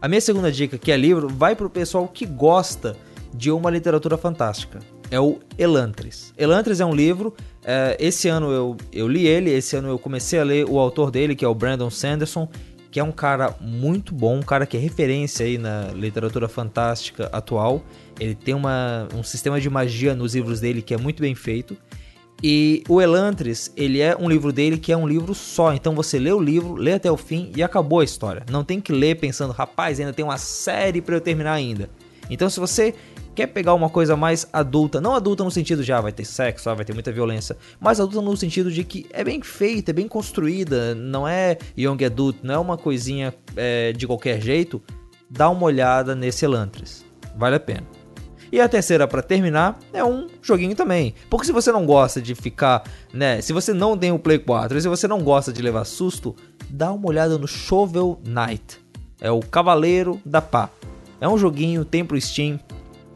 A minha segunda dica, que é livro, vai pro pessoal que gosta de uma literatura fantástica. É o Elantris. Elantris é um livro, esse ano eu li ele, esse ano eu comecei a ler o autor dele, que é o Brandon Sanderson, que é um cara muito bom, um cara que é referência aí na literatura fantástica atual. Ele tem um sistema de magia nos livros dele que é muito bem feito. E o Elantris, ele é um livro dele que é um livro só, então você lê o livro, lê até o fim e acabou a história. Não tem que ler pensando, rapaz, ainda tem uma série pra eu terminar ainda. Então se você quer pegar uma coisa mais adulta, não adulta no sentido de, vai ter sexo, vai ter muita violência, mas adulta no sentido de que é bem feita, é bem construída, não é young adult, não é uma coisinha de qualquer jeito, dá uma olhada nesse Elantris, vale a pena. E a terceira, pra terminar, é um joguinho também. Porque se você não gosta de ficar, né? Se você não tem o Play 4, se você não gosta de levar susto, dá uma olhada no Shovel Knight. É o Cavaleiro da Pá. É um joguinho, tem pro Steam.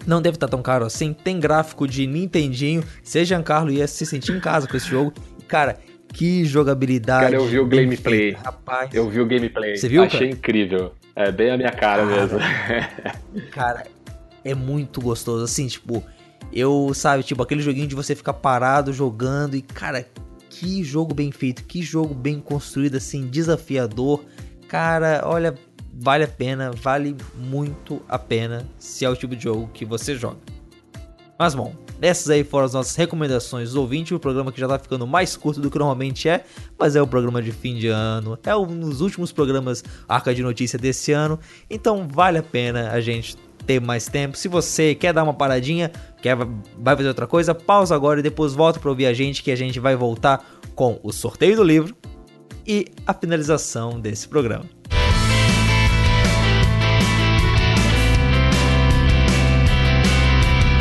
Não deve estar tão caro assim. Tem gráfico de Nintendinho. Se Giancarlo ia se sentir em casa com esse jogo. E, cara, que jogabilidade. Cara, eu vi o gameplay. Rapaz. Eu vi o gameplay. Você viu, achei incrível. É bem a minha cara mesmo. Cara... é muito gostoso, assim, tipo, aquele joguinho de você ficar parado jogando e, cara, que jogo bem feito, que jogo bem construído, assim, desafiador, cara, olha, vale a pena, vale muito a pena se é o tipo de jogo que você joga. Mas, bom, essas aí foram as nossas recomendações do ouvinte, o programa que já tá ficando mais curto do que normalmente é, mas é o programa de fim de ano, é um dos últimos programas Arca de Notícia desse ano, então vale a pena a gente ter mais tempo. Se você quer dar uma paradinha, vai fazer outra coisa, pausa agora e depois volta para ouvir a gente, que a gente vai voltar com o sorteio do livro e a finalização desse programa.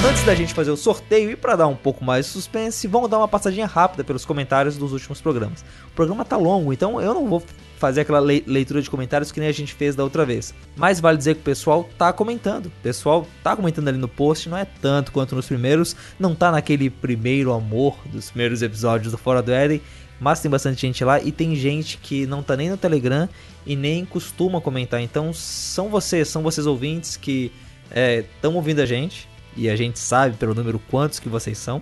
Antes da gente fazer o sorteio e para dar um pouco mais de suspense, vamos dar uma passadinha rápida pelos comentários dos últimos programas. O programa tá longo, então eu não vou fazer aquela leitura de comentários que nem a gente fez da outra vez. Mas vale dizer que o pessoal tá comentando. O pessoal tá comentando ali no post, não é tanto quanto nos primeiros, não tá naquele primeiro amor dos primeiros episódios do Fora do Éden, mas tem bastante gente lá e tem gente que não tá nem no Telegram e nem costuma comentar. Então são vocês ouvintes que estão ouvindo a gente, e a gente sabe pelo número quantos que vocês são,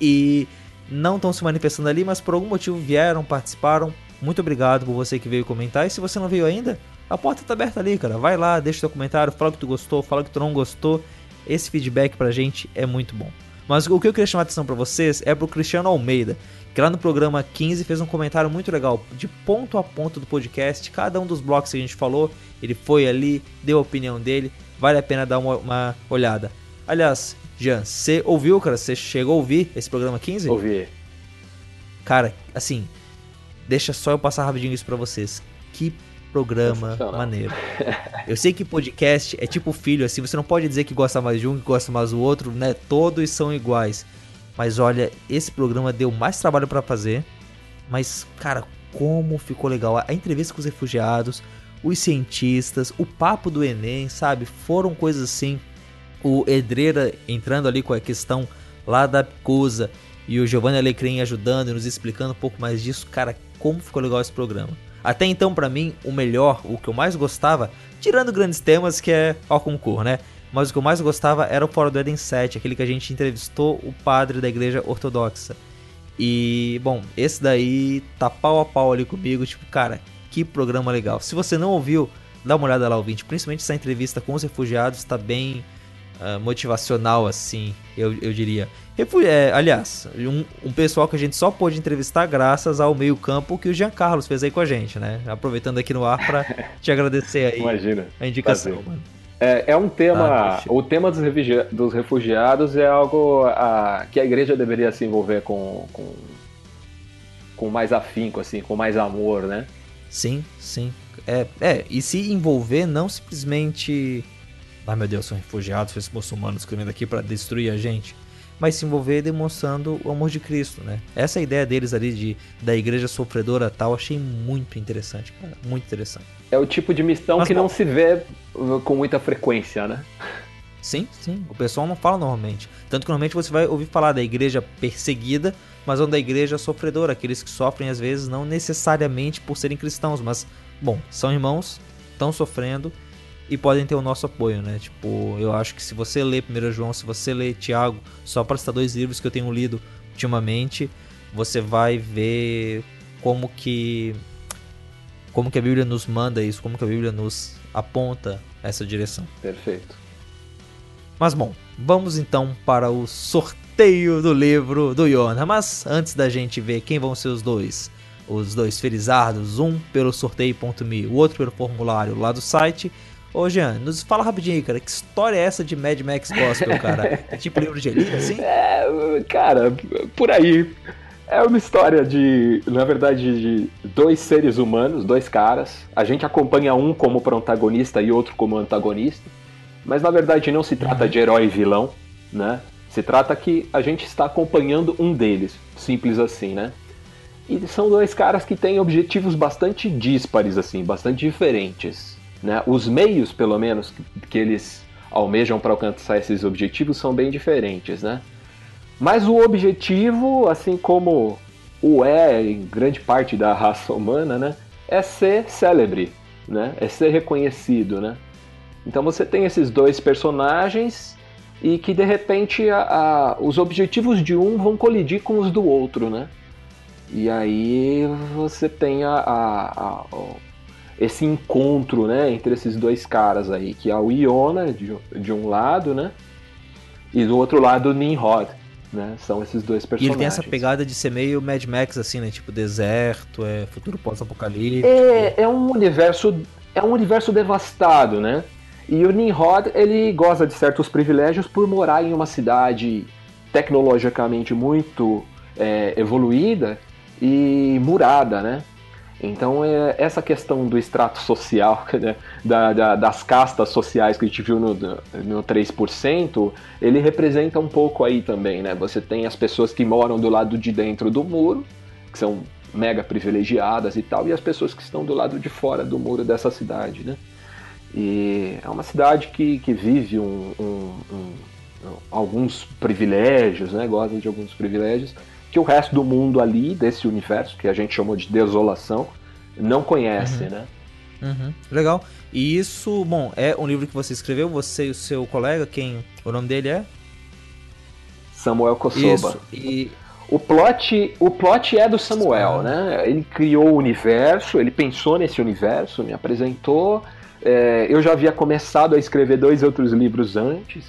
e não estão se manifestando ali, mas por algum motivo vieram, participaram. Muito obrigado por você que veio comentar. E se você não veio ainda, a porta tá aberta ali, cara. Vai lá, deixa o seu comentário, fala o que tu gostou, fala o que tu não gostou. Esse feedback pra gente é muito bom. Mas o que eu queria chamar a atenção pra vocês é pro Cristiano Almeida, que lá no programa 15 fez um comentário muito legal, de ponto a ponto do podcast, cada um dos blocos que a gente falou, ele foi ali, deu a opinião dele, vale a pena dar uma olhada. Aliás, Jean, você ouviu, cara? Você chegou a ouvir esse programa 15? Ouvi. Cara, assim, deixa só eu passar rapidinho isso pra vocês. Que programa maneiro. Eu sei que podcast é tipo filho, assim, você não pode dizer que gosta mais de um, que gosta mais do outro, né? Todos são iguais. Mas olha, esse programa deu mais trabalho pra fazer, mas, cara, como ficou legal. A entrevista com os refugiados, os cientistas, o papo do Enem, sabe? Foram coisas assim. O Edreira entrando ali com a questão lá da Cusa e o Giovanni Alecrim ajudando e nos explicando um pouco mais disso. Cara, como ficou legal esse programa. Até então, pra mim, o melhor, o que eu mais gostava, tirando grandes temas, que é ao concurso, né? Mas o que eu mais gostava era o Fora do Éden 7, aquele que a gente entrevistou o padre da Igreja Ortodoxa. E, bom, esse daí tá pau a pau ali comigo, tipo, cara, que programa legal. Se você não ouviu, dá uma olhada lá, ouvinte. Principalmente essa entrevista com os refugiados, tá bem motivacional, assim, eu diria. Aliás, um pessoal que a gente só pôde entrevistar graças ao meio-campo que o Giancarlo fez aí com a gente, né? Aproveitando aqui no ar pra te agradecer aí. Imagina, a indicação, prazer. Mano. É um tema, o tema dos refugiados é algo que a igreja deveria se envolver com mais afinco, assim, com mais amor, né? Sim, sim. E se envolver não simplesmente, meu Deus, são refugiados, são esses muçulmanos que vêm daqui pra destruir a gente, mas se envolver demonstrando o amor de Cristo, né? Essa ideia deles ali da igreja sofredora tal, achei muito interessante, cara, muito interessante. É o tipo de missão que não se vê com muita frequência, né? Sim, sim. O pessoal não fala normalmente. Tanto que normalmente você vai ouvir falar da igreja perseguida, mas não da igreja sofredora. Aqueles que sofrem, às vezes, não necessariamente por serem cristãos, mas, bom, são irmãos, estão sofrendo e podem ter o nosso apoio, né? Tipo, eu acho que se você lê 1 João, se você lê Tiago, só para citar 2 livros que eu tenho lido ultimamente, você vai ver como que a Bíblia nos manda isso, como que a Bíblia nos aponta essa direção. Perfeito. Mas bom, vamos então para o sorteio do livro do Iona. Mas antes da gente ver quem vão ser os dois felizardos, um pelo sorteio.me, o outro pelo formulário lá do site. Ô Jean, nos fala rapidinho aí, cara, que história é essa de Mad Max Gospel, cara? É tipo livro de elite, assim? É, cara, por aí. É uma história de dois seres humanos, dois caras. A gente acompanha um como protagonista e outro como antagonista. Mas, na verdade, não se trata de herói e vilão, né? Se trata que a gente está acompanhando um deles. Simples assim, né? E são dois caras que têm objetivos bastante díspares, assim, bastante diferentes, né? Os meios, pelo menos, que eles almejam para alcançar esses objetivos são bem diferentes, né? Mas o objetivo, assim como o em grande parte da raça humana, né, é ser célebre, né, é ser reconhecido, né. Então você tem esses dois personagens e que de repente os objetivos de um vão colidir com os do outro, né. E aí você tem esse encontro, né, entre esses dois caras aí, que é o Iona de um lado, né, e do outro lado o Nimrod. Né? São esses dois personagens. E ele tem essa pegada de ser meio Mad Max, assim, né? Tipo deserto, futuro pós-apocalíptico. É um universo devastado, né? E o Nimrod, ele goza de certos privilégios por morar em uma cidade tecnologicamente muito evoluída e murada, né? Então, essa questão do extrato social, né, das castas sociais que a gente viu no 3%, ele representa um pouco aí também, né? Você tem as pessoas que moram do lado de dentro do muro, que são mega privilegiadas e tal, e as pessoas que estão do lado de fora do muro dessa cidade, né? E é uma cidade que vive alguns privilégios, né? Goza de alguns privilégios, que o resto do mundo ali, desse universo, que a gente chamou de desolação, não conhece, né? Uhum. Legal. E isso, bom, é um livro que você escreveu, você e o seu colega, quem... O nome dele é? Samuel Kossoba. Isso. E... O plot é do Samuel, né? Ele criou o universo, ele pensou nesse universo, me apresentou. Eu já havia começado a escrever 2 outros livros antes,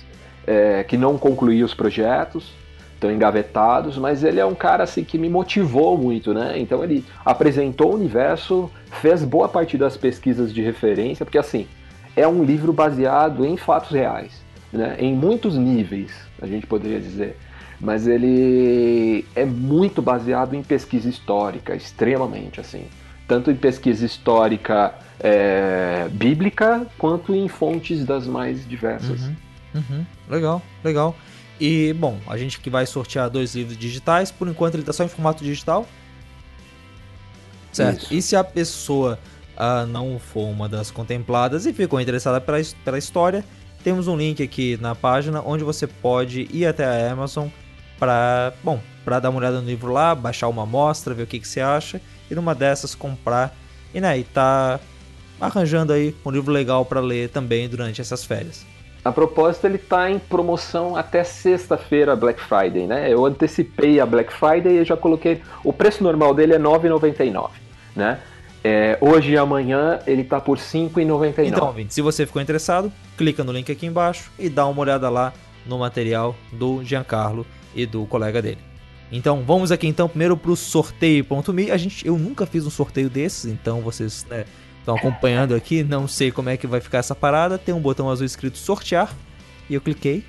que não concluí os projetos. Estão engavetados, mas ele é um cara assim que me motivou muito, né? Então ele apresentou o universo, fez boa parte das pesquisas de referência, porque assim, é um livro baseado em fatos reais. né? Em muitos níveis, a gente poderia dizer. Mas ele é muito baseado em pesquisa histórica, extremamente, assim. Tanto em pesquisa histórica bíblica, quanto em fontes das mais diversas. Uhum, uhum. Legal, legal. E, bom, a gente que vai sortear 2 livros digitais, por enquanto ele está só em formato digital. Certo. Isso. E se a pessoa não for uma das contempladas e ficou interessada pela história, temos um link aqui na página onde você pode ir até a Amazon para dar uma olhada no livro lá, baixar uma amostra, ver o que você acha e numa dessas comprar e, né, tá arranjando aí um livro legal para ler também durante essas férias. A proposta, ele tá em promoção até sexta-feira, Black Friday, né? Eu antecipei a Black Friday e já coloquei... O preço normal dele é R$ 9,99, né? Hoje e amanhã ele tá por R$ 5,99. Então, ouvinte, se você ficou interessado, clica no link aqui embaixo e dá uma olhada lá no material do Giancarlo e do colega dele. Então, vamos aqui então primeiro pro sorteio.me. Eu nunca fiz um sorteio desses, então vocês... né, estão acompanhando aqui, não sei como é que vai ficar essa parada. Tem um botão azul escrito sortear e eu cliquei,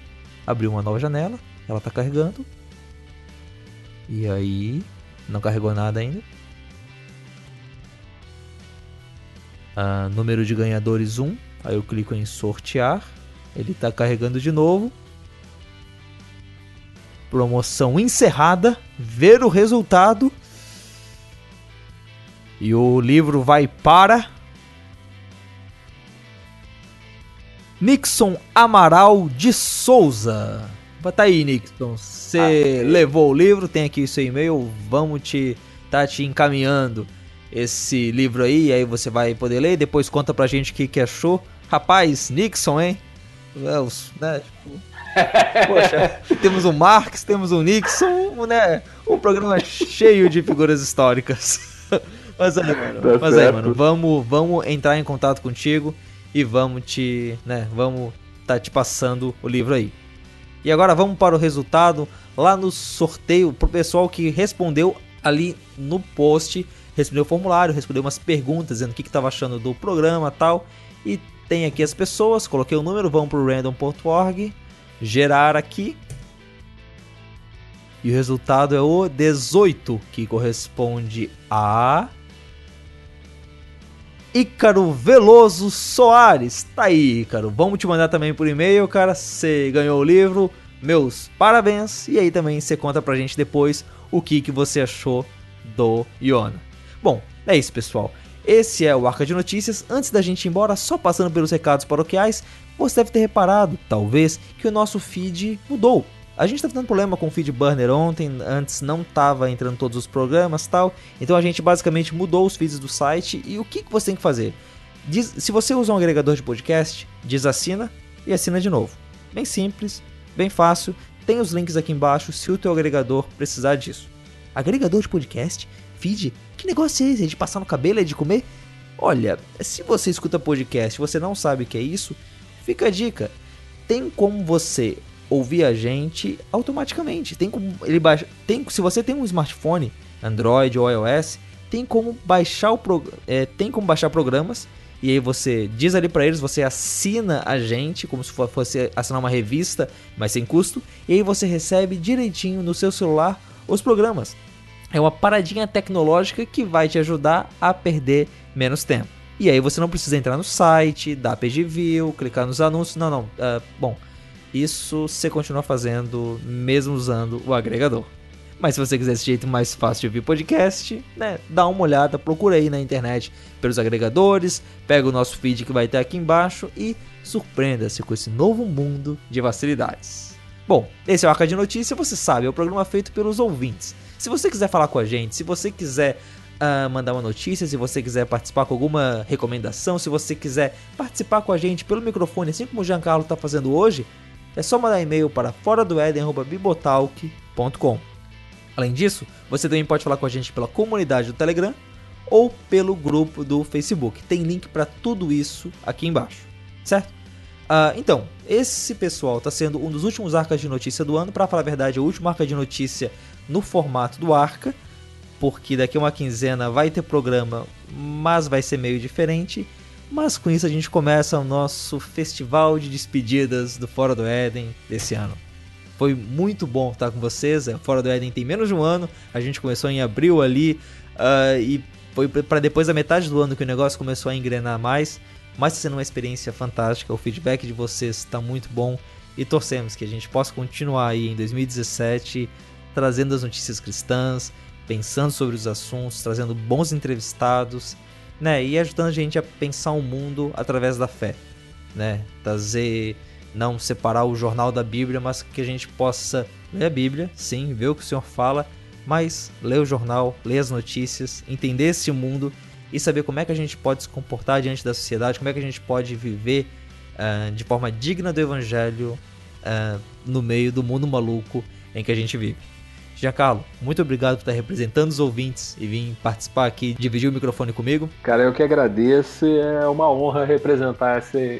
abriu uma nova janela, ela tá carregando e aí não carregou nada ainda. Número de ganhadores 1, aí eu clico em sortear, ele tá carregando de novo. Promoção encerrada, ver o resultado e o livro vai para Nixon Amaral de Souza. Tá aí, Nixon. Você levou o livro, tem aqui o seu e-mail, vamos te encaminhando esse livro aí, aí você vai poder ler, depois conta pra gente o que achou. Rapaz, Nixon, hein? Né? Tipo, poxa, temos o Marx, temos o Nixon, né? Um programa cheio de figuras históricas. Mas aí, mano, vamos entrar em contato contigo. E vamos tá te passando o livro aí. E agora vamos para o resultado lá no sorteio, pro pessoal que respondeu ali no post, respondeu o formulário, respondeu umas perguntas, dizendo o que estava achando do programa e tal. E tem aqui as pessoas, coloquei o número, vamos pro random.org, gerar aqui. E o resultado é o 18, que corresponde a... Ícaro Veloso Soares. Tá aí, Ícaro. Vamos te mandar também por e-mail, cara. Você ganhou o livro. Meus parabéns. E aí também você conta pra gente depois o que você achou do Iona. Bom, é isso, pessoal. Esse é o Arca de Notícias. Antes da gente ir embora, só passando pelos recados paroquiais, você deve ter reparado, talvez, que o nosso feed mudou. A gente tá tendo problema com o feed burner ontem, antes não tava entrando todos os programas e tal, então a gente basicamente mudou os feeds do site. E o que você tem que fazer? Se você usa um agregador de podcast, desassina e assina de novo. Bem simples, bem fácil, tem os links aqui embaixo se o teu agregador precisar disso. Agregador de podcast? Feed? Que negócio é esse? É de passar no cabelo? É de comer? Olha, se você escuta podcast e você não sabe o que é isso, fica a dica, tem como você... ouvir a gente automaticamente. Tem como ele baixar. Se você tem um smartphone, Android ou iOS, tem como baixar programas. E aí você diz ali pra eles, você assina a gente, como se fosse assinar uma revista, mas sem custo. E aí você recebe direitinho no seu celular os programas. É uma paradinha tecnológica que vai te ajudar a perder menos tempo. E aí você não precisa entrar no site, dar page view, clicar nos anúncios. Bom. Isso você continua fazendo mesmo usando o agregador. Mas se você quiser esse jeito mais fácil de ouvir podcast, né, dá uma olhada, procura aí na internet pelos agregadores, pega o nosso feed que vai estar aqui embaixo e surpreenda-se com esse novo mundo de facilidades. Bom, esse é o Arca de Notícia, você sabe, é o programa feito pelos ouvintes. Se você quiser falar com a gente, se você quiser mandar uma notícia, se você quiser participar com alguma recomendação, se você quiser participar com a gente pelo microfone, assim como o Giancarlo está fazendo hoje, é só mandar e-mail para foradoeden@bibotalk.com. Além disso, você também pode falar com a gente pela comunidade do Telegram ou pelo grupo do Facebook. Tem link para tudo isso aqui embaixo, certo? Então, esse pessoal está sendo um dos últimos Arcas de Notícia do ano. Para falar a verdade, é o último Arca de Notícia no formato do Arca, porque daqui a uma quinzena vai ter programa, mas vai ser meio diferente. Mas com isso a gente começa o nosso festival de despedidas do Fora do Éden desse ano. Foi muito bom estar com vocês. O Fora do Éden tem menos de um ano. A gente começou em abril ali. E foi para depois da metade do ano que o negócio começou a engrenar mais. Mas está sendo uma experiência fantástica. O feedback de vocês está muito bom. E torcemos que a gente possa continuar aí em 2017, trazendo as notícias cristãs, pensando sobre os assuntos, trazendo bons entrevistados, né? E ajudando a gente a pensar o mundo através da fé, né? Trazer... não separar o jornal da Bíblia, mas que a gente possa ler a Bíblia, sim, ver o que o Senhor fala, mas ler o jornal, ler as notícias, entender esse mundo e saber como é que a gente pode se comportar diante da sociedade, como é que a gente pode viver de forma digna do Evangelho no meio do mundo maluco em que a gente vive. Giancarlo, muito obrigado por estar representando os ouvintes e vir participar aqui, dividir o microfone comigo. Cara, eu que agradeço, é uma honra representar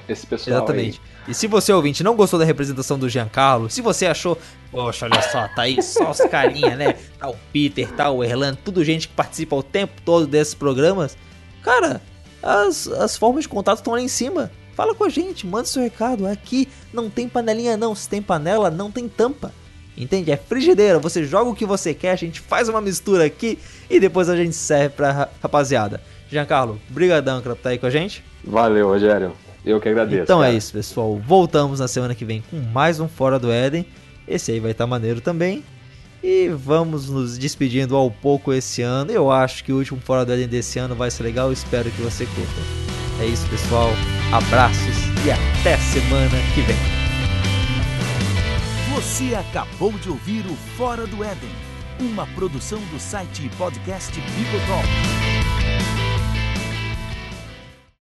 esse pessoal. Exatamente. Aí. E se você, ouvinte, não gostou da representação do Giancarlo, se você achou, poxa, olha só, tá aí só os carinhas, né? Tá o Peter, tá o Erlan, tudo gente que participa o tempo todo desses programas. Cara, as formas de contato estão lá em cima. Fala com a gente, manda seu recado. Aqui não tem panelinha não, se tem panela, não tem tampa. Entende? É frigideira, você joga o que você quer, a gente faz uma mistura aqui e depois a gente serve pra rapaziada. Giancarlo, brigadão por estar aí com a gente. Valeu, Rogério. Eu que agradeço. Então cara. É isso, pessoal. Voltamos na semana que vem com mais um Fora do Éden. Esse aí vai estar maneiro também. E vamos nos despedindo ao pouco esse ano. Eu acho que o último Fora do Éden desse ano vai ser legal. Espero que você curta. É isso, pessoal. Abraços e até semana que vem. Você acabou de ouvir o Fora do Éden, uma produção do site e podcast Bibotalk.